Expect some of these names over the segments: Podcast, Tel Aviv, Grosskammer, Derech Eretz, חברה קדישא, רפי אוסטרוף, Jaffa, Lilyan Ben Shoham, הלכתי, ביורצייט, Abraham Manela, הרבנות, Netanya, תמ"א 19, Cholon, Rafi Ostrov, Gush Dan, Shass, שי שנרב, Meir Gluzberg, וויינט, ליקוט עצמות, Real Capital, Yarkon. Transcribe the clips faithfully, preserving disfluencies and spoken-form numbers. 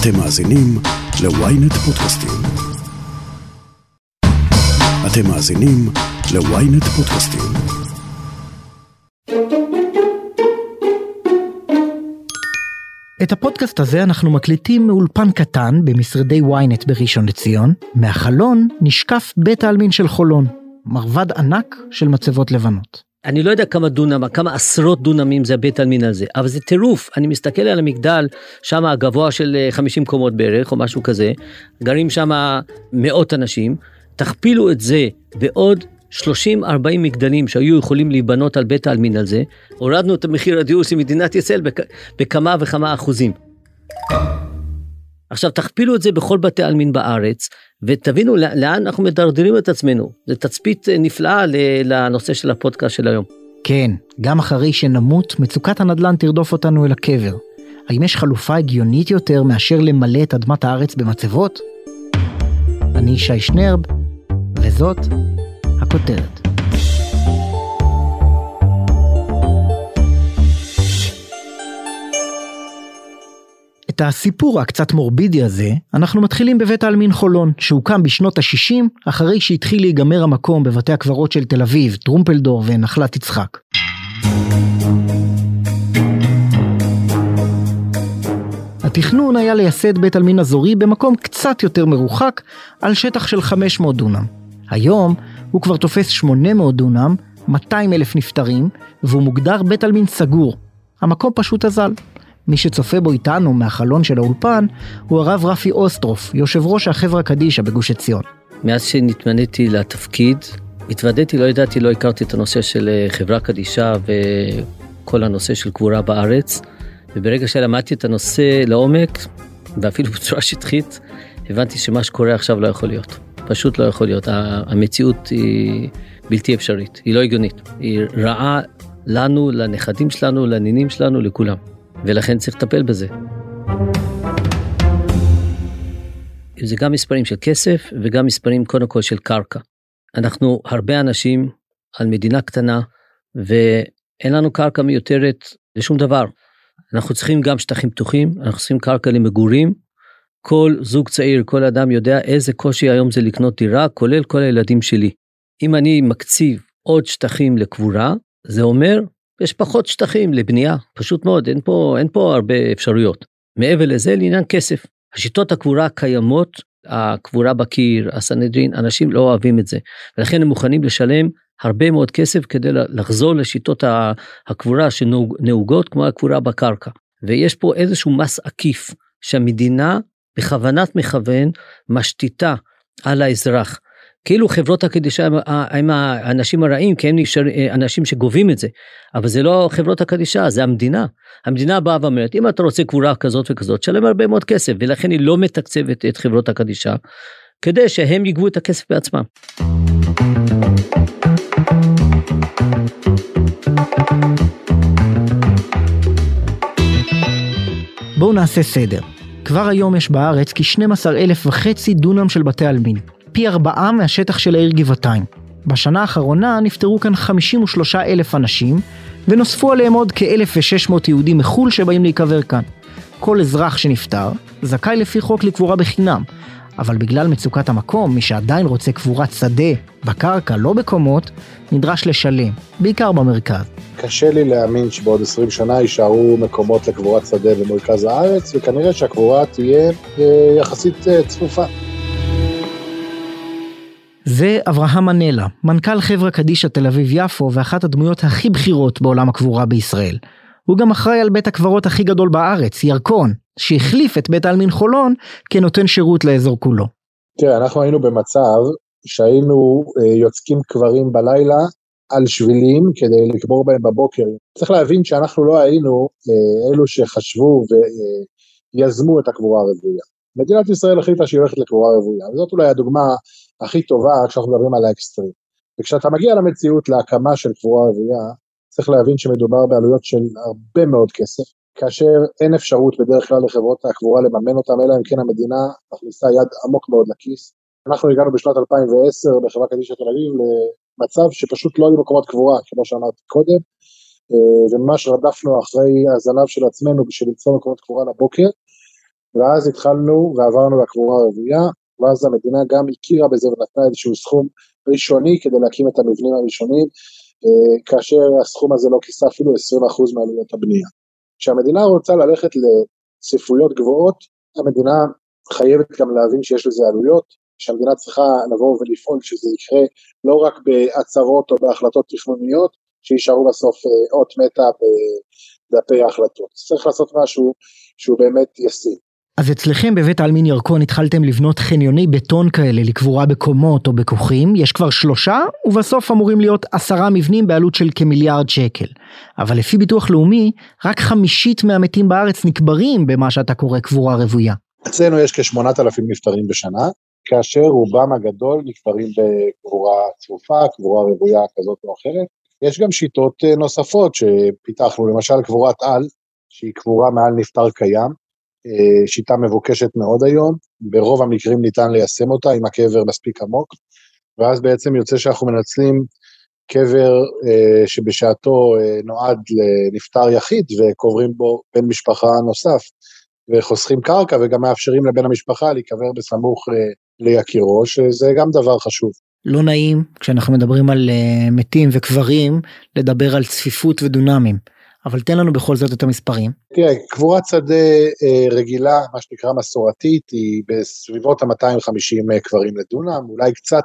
אתם מאזינים ל-וויינט פודקאסטים. אתם מאזינים ל-וויינט פודקאסטים. את הפודקאסט הזה אנחנו מקליטים מאולפן קטן במשרדי וויינט בראשון לציון. מהחלון נשקף בית העלמין של חולון, מרבד ענק של מצבות לבנות. אני לא יודע כמה דונם, כמה עשרות דונמים זה הבית העלמין הזה, אבל זה טירוף. אני מסתכל על המגדל, שם הגבוה של חמישים קומות בערך או משהו כזה, גרים שם מאות אנשים, תכפילו את זה בעוד שלושים ארבעים מגדלים שהיו יכולים להיבנות על בית העלמין הזה, הורדנו את מחיר הדיור של מדינת ישראל בכ... בכמה וכמה אחוזים. עכשיו תכפילו את זה בכל בתי העלמין בארץ, ותבינו לאן אנחנו מדרדרים את עצמנו. זה תצפית נפלאה לנושא של הפודקאסט של היום. כן, גם אחרי שנמות, מצוקת הנדל"ן תרדוף אותנו אל הקבר. האם יש חלופה הגיונית יותר מאשר למלא את אדמת הארץ במצבות? אני שי שנרב, וזאת הכותרת. את הסיפור הקצת מורבידי הזה, אנחנו מתחילים בבית העלמין חולון, שהוקם בשנות ה-שישים, אחרי שהתחיל להיגמר המקום בבתי הקברות של תל אביב, טרומפלדור ונחלת יצחק. התכנון היה לייסד בית עלמין אזורי במקום קצת יותר מרוחק, על שטח של חמש מאות דונם. היום הוא כבר תופס שמונה מאות דונם, מאתיים אלף נפטרים, והוא מוגדר בית עלמין סגור. המקום פשוט אזל. מי שצופה בו איתנו מהחלון של האולפן הוא הרב רפי אוסטרוף, יושב ראש החברה קדישה בגוש עציון. מאז שנתמניתי לתפקיד, התוודעתי, לא ידעתי, לא הכרתי את הנושא של חברה קדישה וכל הנושא של קבורה בארץ, וברגע שלמדתי את הנושא לעומק, ואפילו בצורה שטחית, הבנתי שמה שקורה עכשיו לא יכול להיות. פשוט לא יכול להיות. המציאות היא בלתי אפשרית, היא לא הגיונית. היא רעה לנו, לנכדים שלנו, לנינים שלנו, לכולם. ולכן צריך לטפל בזה. זה גם מספרים של כסף, וגם מספרים קודם כל של קרקע. אנחנו הרבה אנשים על מדינה קטנה, ואין לנו קרקע מיותרת לשום דבר. אנחנו צריכים גם שטחים פתוחים, אנחנו צריכים קרקע למגורים. כל זוג צעיר, כל אדם יודע איזה קושי היום זה לקנות דירה, כולל כל הילדים שלי. אם אני מקציב עוד שטחים לקבורה, זה אומר יש פחות שטחים לבנייה, פשוט מאוד, אין פה, אין פה הרבה אפשרויות. מעבר לזה, לעניין כסף. השיטות הקבורה הקיימות, הקבורה בקיר, הסנהדרין, אנשים לא אוהבים את זה, ולכן הם מוכנים לשלם הרבה מאוד כסף כדי לחזור לשיטות הקבורה שנהוגות, כמו הקבורה בקרקע. ויש פה איזשהו מס עקיף, שהמדינה בכוונת מכוון משתיתה על האזרח. כאילו חברות הקדישה הם האנשים הרעים, כי הם נשאר, אנשים שגובים את זה, אבל זה לא חברות הקדישה, זה המדינה. המדינה באה ואומרת, אם אתה רוצה קבורה כזאת וכזאת, שלם הרבה מאוד כסף, ולכן היא לא מתקצבת את חברות הקדישה, כדי שהם יגבו את הכסף בעצמם. בואו נעשה סדר. כבר היום יש בארץ כ-שנים עשר אלף וחצי דונם של בתי עלמין. פי ארבעה מהשטח של העיר גבעתיים. בשנה האחרונה נפטרו כאן חמישים ושלושה אלף אנשים, ונוספו עליהם עוד כ-אלף ושש מאות יהודים מחול שבאים להיקבר כאן. כל אזרח שנפטר זכאי לפי חוק לקבורה בחינם, אבל בגלל מצוקת המקום, מי שעדיין רוצה קבורת שדה בקרקע, לא בקומות, נדרש לשלם, בעיקר במרכז. קשה לי להאמין שבעוד עשרים שנה יישארו מקומות לקבורת שדה במרכז הארץ, וכנראה שהקבורה תהיה יחסית צפופה. זה אברהם מנלה, מנכ"ל חברה קדישה תל אביב יפו ואחת הדמויות הכי בכירות בעולם הקבורה בישראל. הוא גם אחראי על בית הקברות הכי גדול בארץ, ירקון, שהחליף את בית העלמין חולון כנותן שירות לאזור כולו. תראה, אנחנו היינו במצב שהיינו יוצקים קברים בלילה על שבילים כדי לקבור בהם בבוקר. צריך להבין שאנחנו לא היינו אלו שחשבו ויזמו את הקבורה הרוויה. מדינת ישראל החליטה שהיא הולכת לקבורה רוויה, וזאת אולי הדוגמה הכי טובה כשאנחנו מדברים על האקסטרים. וכשאתה מגיע למציאות להקמה של קבורה רוויה, צריך להבין שמדובר בעלויות של הרבה מאוד כסף, כאשר אין אפשרות בדרך כלל לחברות הקבורה לממן אותם, אלא אם כן המדינה מכניסה יד עמוק מאוד לכיס. אנחנו הגענו בשנת אלפיים ועשר בחברה קדישה תל אביב למצב שפשוט לא היו מקומות קבורה, כמו שאמרתי קודם, וממש רדפנו אחרי הזנב של עצמנו בשביל למצוא מקומות קבורה לבוקר, ואז התחלנו ועברנו לקבורה הרביעייה, ואז המדינה גם הכירה בזה ונתנה איזשהו סכום ראשוני כדי להקים את המבנים הראשונים, כאשר הסכום הזה לא כיסה אפילו עשרים אחוז מעלויות הבנייה. כשהמדינה רוצה ללכת לספויות גבוהות, המדינה חייבת גם להבין שיש לזה עלויות, שהמדינה צריכה לבוא ולפעול שזה יקרה לא רק בהצהרות או בהחלטות תכנוניות, שישארו בסוף אות מתה בדפי ההחלטות. צריך לעשות משהו שהוא באמת ישים. אז אצלכם בבית העלמין ירקון התחלתם לבנות חניוני בטון כאלה לקבורה בקומות או בכוכים, יש כבר שלושה, ובסוף אמורים להיות עשרה מבנים בעלות של כמיליארד שקל. אבל לפי ביטוח לאומי, רק חמישית מהמתים בארץ נקברים במה שאתה קורא קבורה רוויה. אצלנו יש כ-שמונת אלפים נפטרים בשנה, כאשר רובם הגדול נקברים בקבורה צפופה, קבורה רוויה כזאת או אחרת. יש גם שיטות נוספות שפיתחנו, למשל קבורת על, שהיא קבורה מעל נפטר קיים, שיטה מבוקשת מאוד היום, ברוב המקרים ניתן ליישם אותה עם הקבר מספיק עמוק, ואז בעצם יוצא שאנחנו מנצלים קבר שבשעתו נועד לנפטר יחיד, וקוברים בו בן משפחה נוסף, וחוסכים קרקע וגם מאפשרים לבן המשפחה להיקבר בסמוך ליקירו, שזה גם דבר חשוב. לא נעים, כשאנחנו מדברים על מתים וקברים, לדבר על צפיפות ודונמים, אבל תן לנו בכל זאת את המספרים. תראה, קבורת שדה רגילה, מה שנקרא מסורתית, היא בסביבות ה-מאתיים וחמישים קברים לדונם, אולי קצת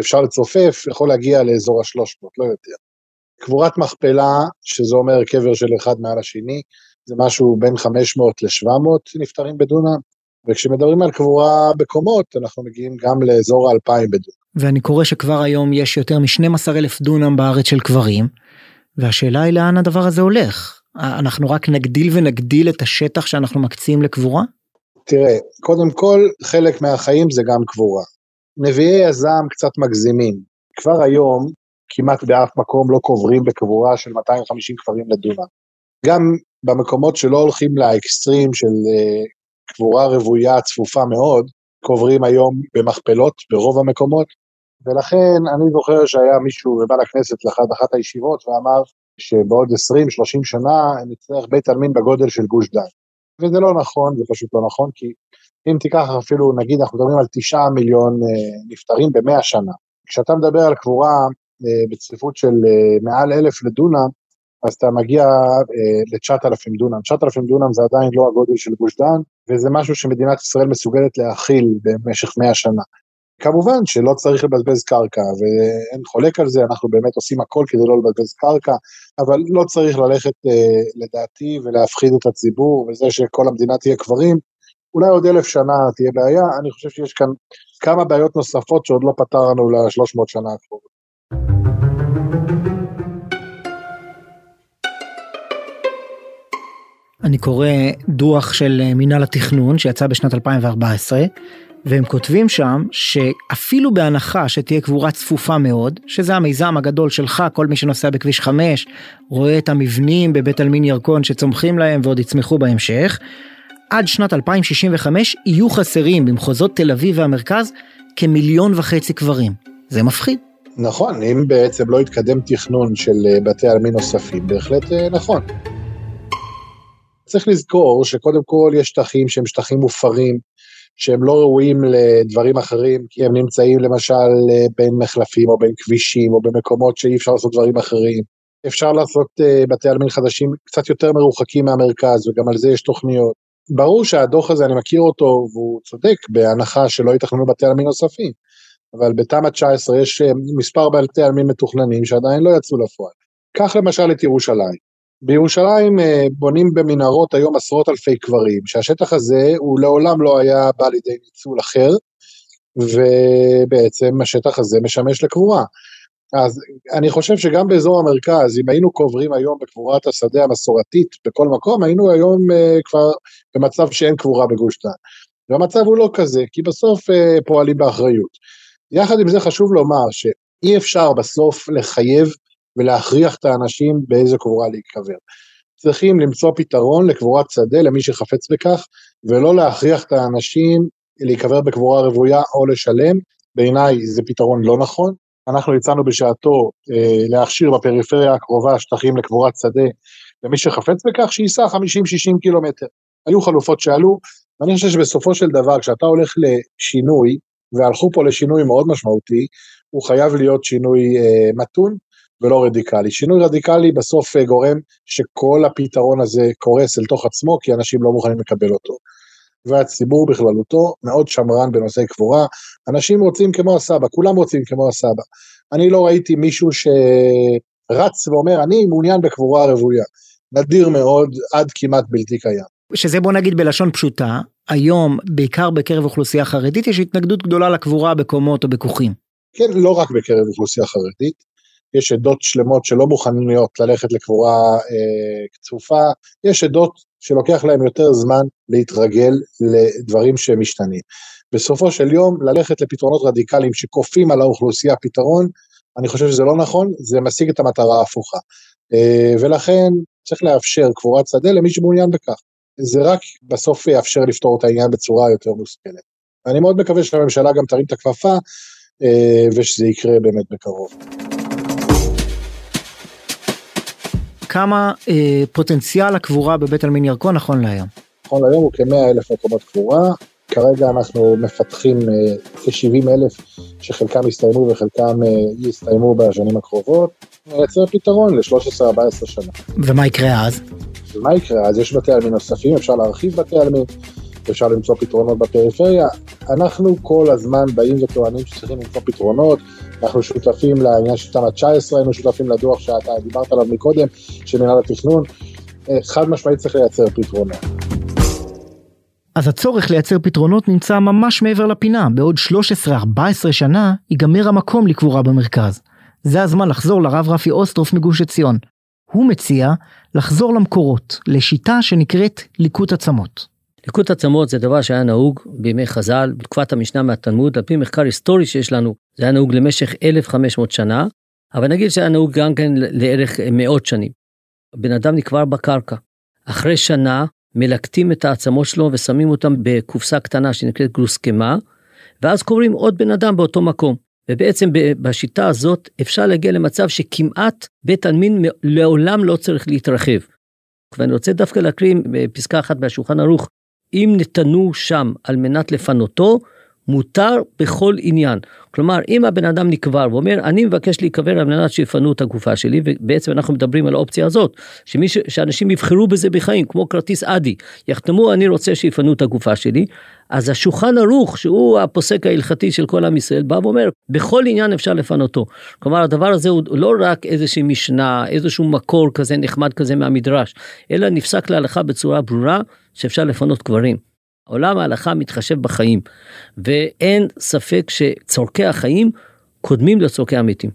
אפשר לצופף, יכול להגיע לאזור ה-שלוש מאות, לא יותר. קבורת מכפלה, שזה אומר קבר של אחד מעל השני, זה משהו בין חמש מאות לשבע מאות נפטרים בדונם, וכשמדברים על קבורה בקומות, אנחנו מגיעים גם לאזור ה-אלפיים בדונם. ואני קורא שכבר היום יש יותר מ-שנים עשר אלף דונם בארץ של קברים, והשאלה היא לאן הדבר הזה הולך? אנחנו רק נגדיל ונגדיל את השטח שאנחנו מקצים לקבורה? תראה, קודם כל, חלק מהחיים זה גם קבורה. נביאי הזעם קצת מגזימים. כבר היום, כמעט באף מקום לא קוברים בקבורה של מאתיים וחמישים קברים לדונם. גם במקומות שלא הולכים לאקסטרים של קבורה רוויה צפופה מאוד, קוברים היום במכפלות ברוב המקומות, ולכן אני זוכר שהיה מישהו בא לכנסת לאחת אחת הישיבות ואמר שבעוד עשרים שלושים שנה נצטרך בית עלמין בגודל של גוש דן. וזה לא נכון, זה פשוט לא נכון, כי אם תיקח אפילו, נגיד אנחנו מדברים על תשעה מיליון נפטרים במאה שנה. כשאתה מדבר על קבורה בצפיפות של מעל אלף לדונם, אז אתה מגיע ל-תשעת אלפים דונם. תשעת אלפים דונם זה עדיין לא הגודל של גוש דן, וזה משהו שמדינת ישראל מסוגלת להכיל במשך מאה שנה. כמובן שלא צריך לבזבז קרקע, ואין חולק על זה, אנחנו באמת עושים הכל כדי לא לבזבז קרקע, אבל לא צריך ללכת אה, לדעתי ולהפחיד את הציבור, וזה שכל המדינה תהיה קברים, אולי עוד אלף שנה תהיה בעיה, אני חושב שיש כאן כמה בעיות נוספות שעוד לא פתרנו ל-שלוש מאות שנה הקרובות. אני קורא דוח של מינהל התכנון שיצא בשנת אלפיים וארבע עשרה, והם כותבים שם שאפילו בהנחה שתהיה קבורה צפופה מאוד, שזה המיזם הגדול שלך, כל מי שנוסע בכביש חמש, רואה את המבנים בבית עלמין ירקון שצומחים להם ועוד יצמחו בהמשך, עד שנת אלפיים שישים וחמש יהיו חסרים במחוזות תל אביב והמרכז כמיליון וחצי קברים. זה מפחיד. נכון, אם בעצם לא יתקדם תכנון של בתי עלמין נוספים, בהחלט נכון. צריך לזכור שקודם כל יש שטחים שהם שטחים מופרים, שהם לא ראויים לדברים אחרים, כי הם נמצאים למשל בין מחלפים או בין כבישים או במקומות שאי אפשר לעשות דברים אחרים. אפשר לעשות בתי עלמין חדשים קצת יותר מרוחקים מהמרכז, וגם על זה יש תוכניות. ברור שהדוח הזה, אני מכיר אותו והוא צודק, בהנחה שלא יתכננו בתי עלמין נוספים, אבל בתמ"א תשע עשרה יש מספר בתי עלמין מתוכננים שעדיין לא יצאו לפועל. כך למשל את ירושלים. בירושלים בונים במנהרות היום עשרות אלפי קברים, שהשטח הזה הוא לעולם לא היה בא לידי ניצול אחר, ובעצם השטח הזה משמש לקבורה. אז אני חושב שגם באזור המרכז, אם היינו קוברים היום בקבורת השדה המסורתית בכל מקום, היינו היום כבר במצב שאין קבורה בגוש דן. והמצב הוא לא כזה, כי בסוף פועלים באחריות. יחד עם זה חשוב לומר שאי אפשר בסוף לחייב ולהכריח את האנשים באיזה קבורה להיקבר. צריכים למצוא פתרון לקבורת שדה למי שחפץ בכך, ולא להכריח את האנשים להיקבר בקבורה רוויה או לשלם. בעיניי זה פתרון לא נכון. אנחנו הצענו בשעתו אה, להכשיר בפריפריה הקרובה שטחים לקבורת שדה, למי שחפץ בכך שייסע חמישים שישים קילומטר. היו חלופות שעלו, אני חושב שבסופו של דבר, כשאתה הולך לשינוי, והלכו פה לשינוי מאוד משמעותי, הוא חייב להיות שינוי אה, מתון, ולא רדיקלי. שינוי רדיקלי בסוף אה, גורם שכל הפתרון הזה קורס אל תוך עצמו, כי אנשים לא מוכנים לקבל אותו. והציבור בכללותו מאוד שמרן בנושאי קבורה, אנשים רוצים כמו הסבא, כולם רוצים כמו הסבא. אני לא ראיתי מישהו שרץ ואומר, אני מעוניין בקבורה הרוויה. נדיר מאוד, עד כמעט בלתי קיים. שזה בוא נגיד בלשון פשוטה, היום בעיקר בקרב אוכלוסייה חרדית יש התנגדות גדולה לקבורה בקומות או בכוחים. כן, לא רק בקרב אוכלוסייה חרדית, יש עדות שלמות שלא מוכניות ללכת לקבורה אה, קצופה, יש עדות שלוקח להם יותר זמן להתרגל לדברים שמשתנים. בסופו של יום ללכת לפתרונות רדיקליים שקופים על האוכלוסייה פתרון, אני חושב שזה לא נכון, זה משיג את המטרה ההפוכה, אה, ולכן צריך לאפשר קבורת שדה למי שמעוניין בכך. זה רק בסוף יאפשר לפתור את העניין בצורה יותר מושכלת. אני מאוד מקווה שהממשלה גם תרים את הכפפה, ושזה יקרה באמת בקרוב. כמה אה, פוטנציאל הקבורה בבית עלמין ירקון נכון להיום? נכון להיום הוא כ-מאה אלף מקומות קבורה, כרגע אנחנו מפתחים אה, כ-שבעים אלף, שחלקם יסתיימו וחלקם אה, יסתיימו בשנים הקרובות, ונעצר פתרון ל-שלוש עשרה עד ארבע עשרה שנה. ומה יקרה אז? מה יקרה? אז יש בתי עלמין נוספים, אפשר להרחיב בתי עלמין, אפשר למצוא פתרונות בפריפריה. אנחנו כל הזמן באים וטוענים שצריכים למצוא פתרונות, אנחנו שותפים לעניין של תמ"א תשע עשרה, היינו שותפים לדוח שאתה דיברת עליו מקודם, שמנהל התכנון, חד משמעית צריך לייצר פתרונות. אז הצורך לייצר פתרונות נמצא ממש מעבר לפינה, בעוד שלוש עשרה עד ארבע עשרה שנה ייגמר המקום לקבורה במרכז. זה הזמן לחזור לרב רפי אוסטרוף מגוש עציון. הוא מציע לחזור למקורות, לשיטה שנקראת ליקוט עצמות. ליקוט עצמות זה דבר שהיה נהוג בימי חז"ל, בתקופת המשנה מהתלמוד, על פי מחקר היסטורי שיש לנו, זה היה נהוג למשך אלף וחמש מאות שנה, אבל נגיד שהיה נהוג גם כן לערך מאות שנים. בן אדם נקבר בקרקע. אחרי שנה מלקטים את העצמות שלו ושמים אותם בקופסה קטנה שנקראת גרוסקמה, ואז קוברים עוד בן אדם באותו מקום. ובעצם בשיטה הזאת אפשר להגיע למצב שכמעט בית עלמין לעולם לא צריך להתרחב. ואני רוצה דווקא להקריא פסקה אחת בשולחן ערוך, אם נתנו שם על מנת לפנותו, מותר בכל עניין. כלומר, אם הבן אדם נקבר ואומר, אני מבקש להיקבר על מנת שיפנו את הגופה שלי, ובעצם אנחנו מדברים על האופציה הזאת, שמיש, שאנשים יבחרו בזה בחיים, כמו כרטיס עדי, יחתמו, אני רוצה שיפנו את הגופה שלי, אז השולחן ערוך, שהוא הפוסק ההלכתי של כל עם ישראל, בא ואומר, בכל עניין אפשר לפנותו. כלומר, הדבר הזה הוא לא רק איזושהי משנה, איזשהו מקור כזה נחמד כזה מהמדרש, אלא נפסק להלכה בצורה ברורה, שאפשר לפנות קברים. עולם ההלכה מתחשב בחיים, ואין ספק שצורכי החיים קודמים לצורכי המתים.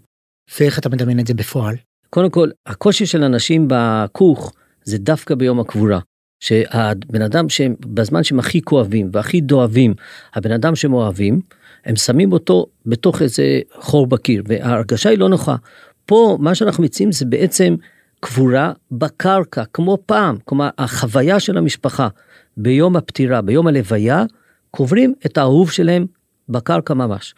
ואיך אתה מדמיין את זה בפועל? קודם כל, הקושי של אנשים בכוך זה דווקא ביום הקבורה, שהבן אדם שבזמן שהם הכי כואבים והכי דואבים, הבן אדם שהם אוהבים, הם שמים אותו בתוך איזה חור בקיר, וההרגשה היא לא נוחה. פה מה שאנחנו מציעים זה בעצם קבורה בקרקע, כמו פעם, כלומר החוויה של המשפחה, ביום הפטירה, ביום הלוויה, קוברים את האהוב שלהם בקרקע ממש.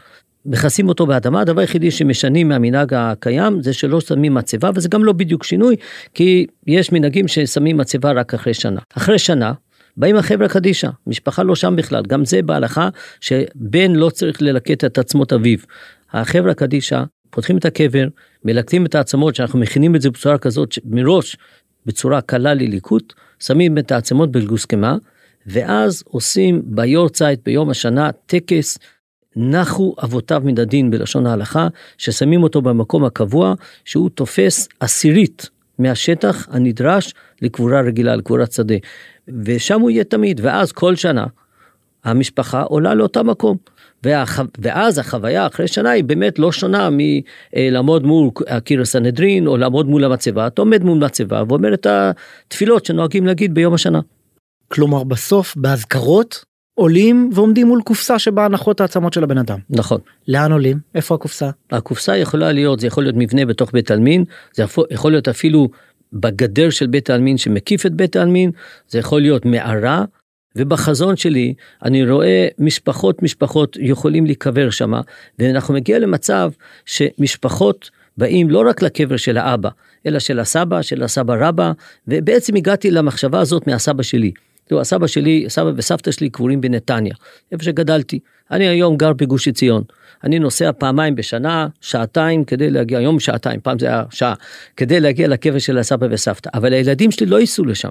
מכסים אותו באדמה, הדבר היחידי שמשנים מהמנהג הקיים, זה שלא שמים מצבה, וזה גם לא בדיוק שינוי, כי יש מנהגים ששמים מצבה רק אחרי שנה. אחרי שנה, באים החברה קדישה, משפחה לא שם בכלל, גם זה בהלכה שבן לא צריך ללקט את עצמות אביו. החברה קדישה, פותחים את הקבר, מלקטים את העצמות, שאנחנו מכינים את זה בצורה כזאת מראש, בצורה קלה לליקוט, שמים את העצמות בגרוסקמה, ואז עושים ביורצייט, ביום השנה, טקס, נחו אבותיו מן הדין בלשון ההלכה, ששמים אותו במקום הקבוע, שהוא תופס עשירית מהשטח הנדרש לקבורה רגילה, לקבורת שדה. ושם הוא יהיה תמיד, ואז כל שנה, המשפחה עולה לאותה מקום. והחו... ואז החוויה אחרי שנה היא באמת לא שונה מלעמוד מול הקיר הסנהדרין או לעמוד מול המצבה. אתה עומד מול מצבה ואומר את התפילות שנוהגים להגיד ביום השנה. כלומר בסוף באזכרות עולים ועומדים מול קופסה שבה הנחות העצמות של הבן אדם. נכון. לאן עולים? איפה הקופסה? הקופסה יכולה להיות, זה יכול להיות מבנה בתוך בית עלמין, זה יכול להיות אפילו בגדר של בית העלמין שמקיף את בית העלמין, זה יכול להיות מערה, ובחזון שלי אני רואה משפחות משפחות יכולים להיקבר שם, ואנחנו מגיע למצב שמשפחות באים לא רק לקבר של האבא, אלא של הסבא, של הסבא רבא, ובעצם הגעתי למחשבה הזאת מהסבא שלי. כאילו, הסבא שלי, סבא וסבתא שלי קבורים בנתניה, איפה שגדלתי. אני היום גר בגושי ציון. אני נוסע פעמיים בשנה, שעתיים כדי להגיע, היום שעתיים, פעם זה היה שעה, כדי להגיע לקבר של הסבא וסבתא. אבל הילדים שלי לא ייסעו לשם.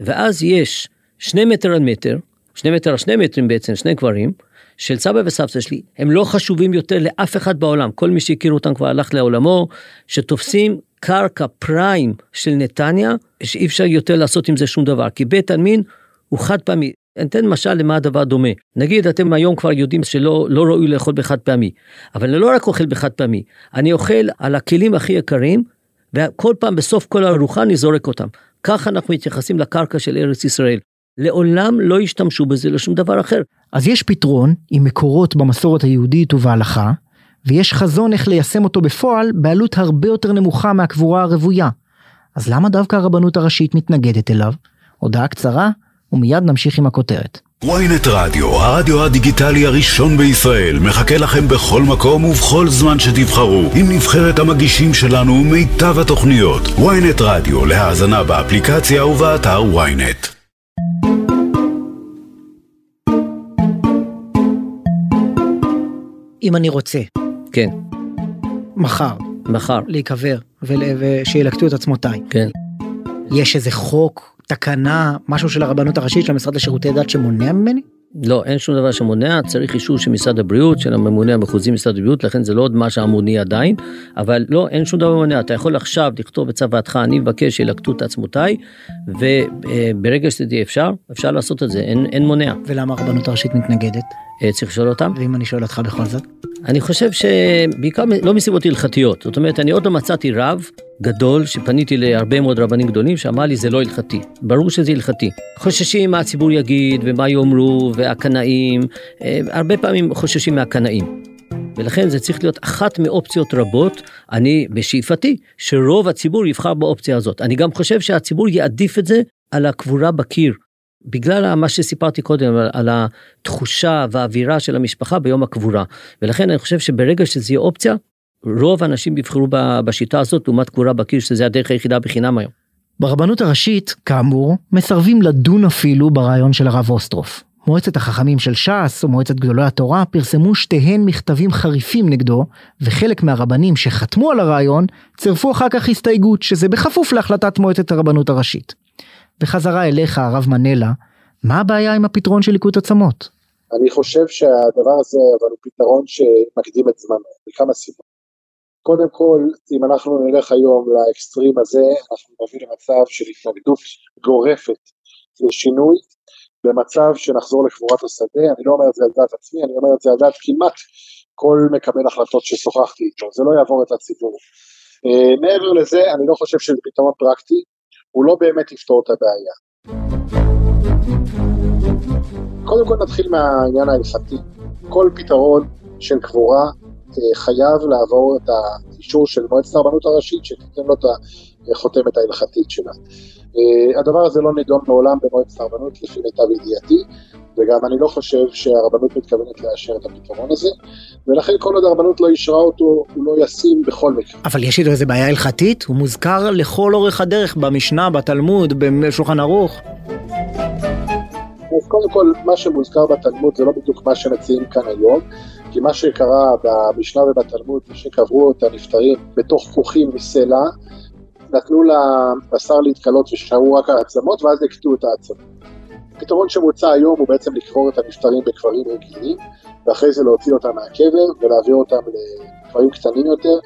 ואז יש שני מטר על מטר, שני מטר על שני מטרים בעצם, שני קברים, של סבא וסבתא שלי, הם לא חשובים יותר לאף אחד בעולם. כל מי שהכיר אותם כבר הלך לעולמו, שתופסים קרקע פריים של נתניה, שאי אפשר יותר לעשות עם זה שום דבר, כי בית עלמין הוא חד פעמי. נתן משל למה הדבר דומה. נגיד, אתם היום כבר יודעים שלא לא ראוי לאכול בחד פעמי, אבל אני לא רק אוכל בחד פעמי, אני אוכל על הכלים הכי יקרים, וכל פעם בסוף כל הארוחה אני זורק אותם. ככה אנחנו מתייחסים לקרקע של ארץ ישראל. לעולם לא ישתמשו בזה לשום דבר אחר. אז יש פתרון עם מקורות במסורת היהודית ובהלכה, ויש חזון איך ליישם אותו בפועל בעלות הרבה יותר נמוכה מהקבורה הרוויה. אז למה דווקא הרבנות הראשית מתנגדת אליו? הודעה קצרה, ומיד נמשיך עם הכותרת. וויינט רדיו, הרדיו הדיגיטלי הראשון בישראל, מחכה לכם בכל מקום ובכל זמן שתבחרו, עם נבחרת המגישים שלנו ומיטב התוכניות. וויינט רדיו, להאזנה באפליקציה ובאתר וויינט. אם אני רוצה. כן. מחר. מחר. להיקבר, ושילקטו את עצמותיי. כן. יש איזה חוק, תקנה, משהו של הרבנות הראשית, של המשרד לשירותי דת שמונע ממני? לא, אין שום דבר שמונע, צריך אישור של משרד הבריאות, של הממונה המחוזי משרד הבריאות, לכן זה לא עוד מה שהמוני עדיין, אבל לא, אין שום דבר מונע, אתה יכול עכשיו לכתוב בצוואתך, אני מבקש שילקטו את עצמותיי, וברגע שתהיה אפשר, אפשר לעשות את זה, אין, אין מונע. ולמה הרבנות הראשית מתנגדת? צריך לשאול אותם. ואם אני שואל אותך בכל זאת? אני חושב שבעיקר לא מסיבות הלכתיות, זאת אומרת, אני עוד לא מצאתי רב גדול, שפניתי להרבה מאוד רבנים גדולים, שאמר לי זה לא הלכתי, ברור שזה הלכתי. חוששים מה הציבור יגיד, ומה יאמרו, והקנאים, הרבה פעמים חוששים מהקנאים. ולכן זה צריך להיות אחת מאופציות רבות, אני בשאיפתי, שרוב הציבור יבחר באופציה הזאת. אני גם חושב שהציבור יעדיף את זה על הקבורה בקיר, בגלל מה שסיפרתי קודם, על התחושה והאווירה של המשפחה ביום הקבורה. ולכן אני חושב שברגע שזה יהיה אופציה, רוב האנשים יבחרו בשיטה הזאת, לעומת קבורה בקיר, שזה הדרך היחידה בחינם היום. ברבנות הראשית, כאמור, מסרבים לדון אפילו ברעיון של הרב אוסטרוף. מועצת החכמים של ש"ס ומועצת גדולי התורה פרסמו שתיהן מכתבים חריפים נגדו, וחלק מהרבנים שחתמו על הרעיון, צירפו אחר כך הסתייגות, שזה בחפוף להחלטת מועצת הרבנות הראשית. בחזרה אליך, הרב מנלה, מה הבעיה עם הפתרון של ליקוט עצמות? אני חושב שהדבר הזה, אבל הוא פתרון שמקדים את זמנו, מכמה סיבות. קודם כל, אם אנחנו נלך היום לאקסטרים הזה, אנחנו נביא למצב של התנגדות גורפת לשינוי, במצב שנחזור לקבורת השדה. אני לא אומר את זה על דעת עצמי, אני אומר את זה על דעת כמעט כל מקבל החלטות ששוחחתי איתו, זה לא יעבור את הציבור. מעבר לזה, אני לא חושב שזה פתרון פרקטי, הוא לא באמת יפתור את הבעיה. קודם כל נתחיל מהעניין ההלכתי. כל פתרון של קבורה חייב לעבור את האישור של מועצת הרבנות הראשית, שתיתן לו את החותמת ההלכתית שלה. הדבר הזה לא נידון מעולם במועצת הרבנות לפי מיטב ידיעתי, וגם אני לא חושב שהרבנות מתכוונת לאשר את הפתרון הזה, ולכן כל עוד הרבנות לא ישרה אותו, הוא לא ישים בכל מקרה. אבל יש איתו איזה בעיה הלכתית? הוא מוזכר לכל אורך הדרך, במשנה, בתלמוד, בשולחן ערוך. אז קודם כל, מה שמוזכר בתלמוד זה לא בדיוק מה שמציעים כאן היום, כי מה שקרה במשנה ובתלמוד, שקברו את הנפטרים בתוך כוכים מסלע, נתנו לבשר להתקלות ושארו רק העצמות, ואז יקטו את העצמות. הפתרון שמוצע היום הוא בעצם לקבור את הנפטרים בקברים רגילים, ואחרי זה להוציא אותם מהקבר ולהעביר אותם לקברים קטנים יותר.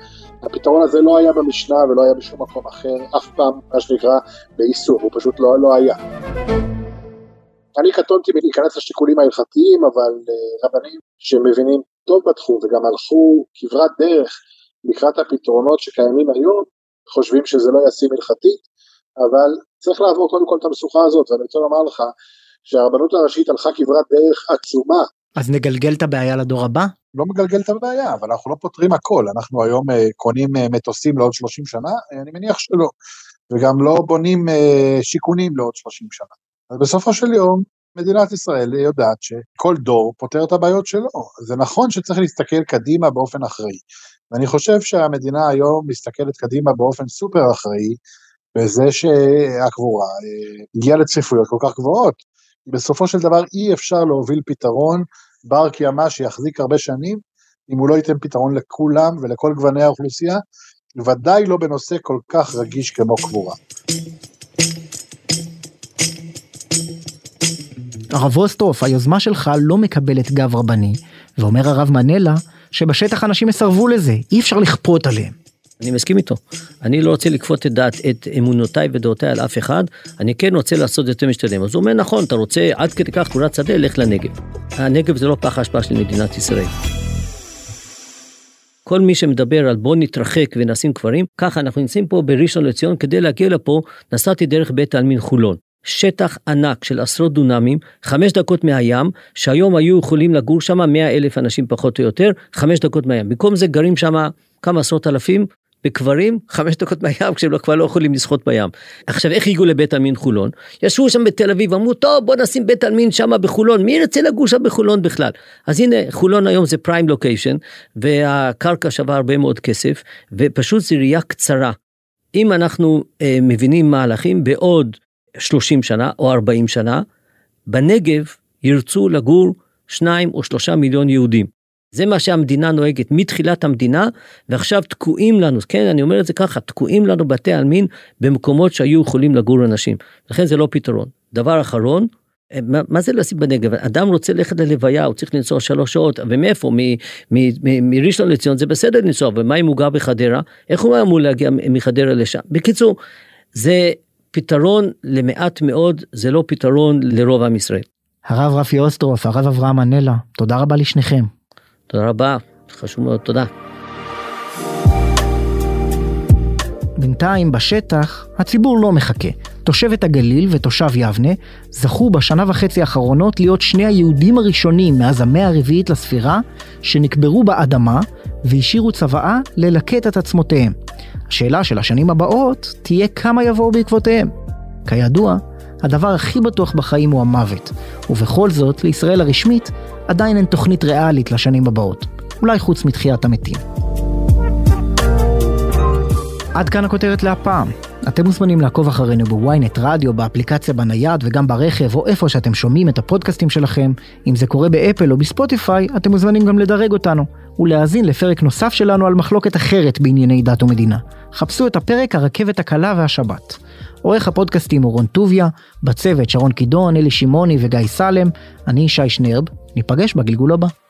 הפתרון הזה לא היה במשנה ולא היה בשום מקום אחר, אף פעם, מה שנקרא, באיסור, הוא פשוט לא, לא היה. אני קטונתי להיכנס לשיקולים ההלכתיים, אבל רבנים שמבינים טוב בתחום וגם הלכו כברת דרך לקראת הפתרונות שקיימים היום, חושבים שזה לא ישים הלכתית, אבל צריך לעבור קודם כל את המשוכה הזאת, ואני רוצה לומר לך שהרבנות הראשית הלכה כברת דרך עצומה. אז נגלגל את הבעיה לדור הבא? לא מגלגל את הבעיה, אבל אנחנו לא פותרים הכל, אנחנו היום קונים מטוסים לעוד שלושים שנה, אני מניח שלא, וגם לא בונים שיקונים לעוד שלושים שנה. אז בסופו של יום, מדינת ישראל יודעת שכל דור פותר את הבעיות שלו. זה נכון שצריך להסתכל קדימה באופן אחראי. ואני חושב שהמדינה היום מסתכלת קדימה באופן סופר אחראי, בזה שהקבורה הגיעה לצפיפויות כל כך גבוהות, בסופו של דבר אי אפשר להוביל פתרון בר קיימא שיחזיק הרבה שנים, אם הוא לא ייתן פתרון לכולם ולכל גווני האוכלוסייה, ודאי לא בנושא כל כך רגיש כמו קבורה. הרב אוסטרוף, היוזמה שלך לא מקבלת גב רבני, ואומר הרב מנלה שבשטח אנשים מסרבו לזה, אי אפשר לכפות עליהם. אני מסכים איתו, אני לא רוצה לקפות את, דעת, את אמונותיי ודעותיי על אף אחד, אני כן רוצה לעשות יותר משתלם, אז הוא אומר נכון, אתה רוצה עד כדי כך קורת שדה, לך לנגב. הנגב זה לא פח ההשפעה של מדינת ישראל. כל מי שמדבר על בוא נתרחק ונשים קברים, ככה אנחנו נמצאים פה בראשון לציון, כדי להגיע לפה, נסעתי דרך בית העלמין חולון. שטח ענק של עשרות דונמים, חמש דקות מהים, שהיום היו יכולים לגור שם מאה אלף אנשים פחות או יותר, חמש דקות מהים. במקום זה גרים שם כמה עשרות אלפים בקברים, חמש דקות מהים, כשהם כבר לא יכולים לשחות בים. עכשיו, איך הגיעו לבית עלמין חולון? ישבו שם בתל אביב, אמרו, טוב, בוא נשים בית עלמין שם בחולון, מי ירצה לגור שם בחולון בכלל? אז הנה, חולון היום זה פריים לוקיישן, והקרקע שווה הרבה מאוד כסף, ופשוט זו ראייה קצרה. אם אנחנו אה, מבינים מהלכים, בעוד שלושים שנה או ארבעים שנה, בנגב ירצו לגור שניים או שלושה מיליון יהודים. זה מה שהמדינה נוהגת, מתחילת המדינה, ועכשיו תקועים לנו, כן, אני אומר את זה ככה, תקועים לנו בתי עלמין, במקומות שהיו יכולים לגור אנשים, לכן זה לא פתרון. דבר אחרון, מה, מה זה להשיג בנגב? אדם רוצה ללכת ללוויה, הוא צריך לנסוע שלוש שעות, ומאיפה? מראשון לציון, זה בסדר לנסוע, ומה אם הוא גר בחדרה? איך הוא אמור להגיע מחדרה לשם? בקיצור, זה פתרון למעט מאוד, זה לא פתרון לרוב עם ישראל. הרב רפי אוסטרוף, הרב אברהם מנלה, תודה רבה לשניכם. תודה רבה, חשוב מאוד, תודה. בינתיים בשטח הציבור לא מחכה. תושבת הגליל ותושב יבנה זכו בשנה וחצי האחרונות להיות שני היהודים הראשונים מאז המאה הרביעית לספירה שנקברו באדמה והשאירו צוואה ללקט את עצמותיהם. השאלה של השנים הבאות תהיה כמה יבואו בעקבותיהם. כידוע, הדבר הכי בטוח בחיים הוא המוות, ובכל זאת לישראל הרשמית עדיין אין תוכנית ריאלית לשנים הבאות, אולי חוץ מתחיית המתים. עד כאן הכותרת להפעם. אתם מוזמנים לעקוב אחרינו בוויינט רדיו, באפליקציה בנייד וגם ברכב או איפה שאתם שומעים את הפודקאסטים שלכם. אם זה קורה באפל או בספוטיפיי, אתם מוזמנים גם לדרג אותנו ולהאזין לפרק נוסף שלנו על מחלוקת אחרת בענייני דת ומדינה. חפשו את הפרק הרכבת הקלה והשבת. עורך הפודקאסטים אורון טוביה, בצוות שרון קידון, אלי שימוני וגיא סלם, אני שי שנרב, ניפגש בגלגול הבא.